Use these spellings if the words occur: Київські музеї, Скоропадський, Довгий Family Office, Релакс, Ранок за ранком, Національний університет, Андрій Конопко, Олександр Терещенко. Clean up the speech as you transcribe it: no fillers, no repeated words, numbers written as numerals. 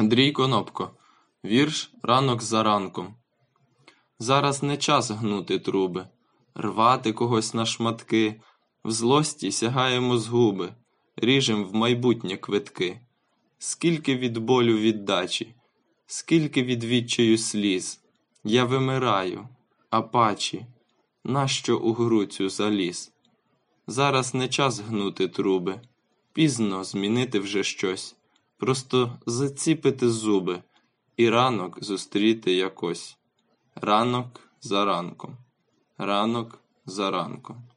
Андрій Конопко. Вірш «Ранок за ранком». Зараз не час гнути труби, рвати когось на шматки. В злості сягаємо з губи, ріжем в майбутнє квитки. Скільки від болю віддачі, скільки від відчаю сліз. Я вимираю, апачі, нащо у грудю заліз? Зараз не час гнути труби, пізно змінити вже щось. Просто заціпити зуби і ранок зустріти якось. Ранок за ранком. Ранок за ранком.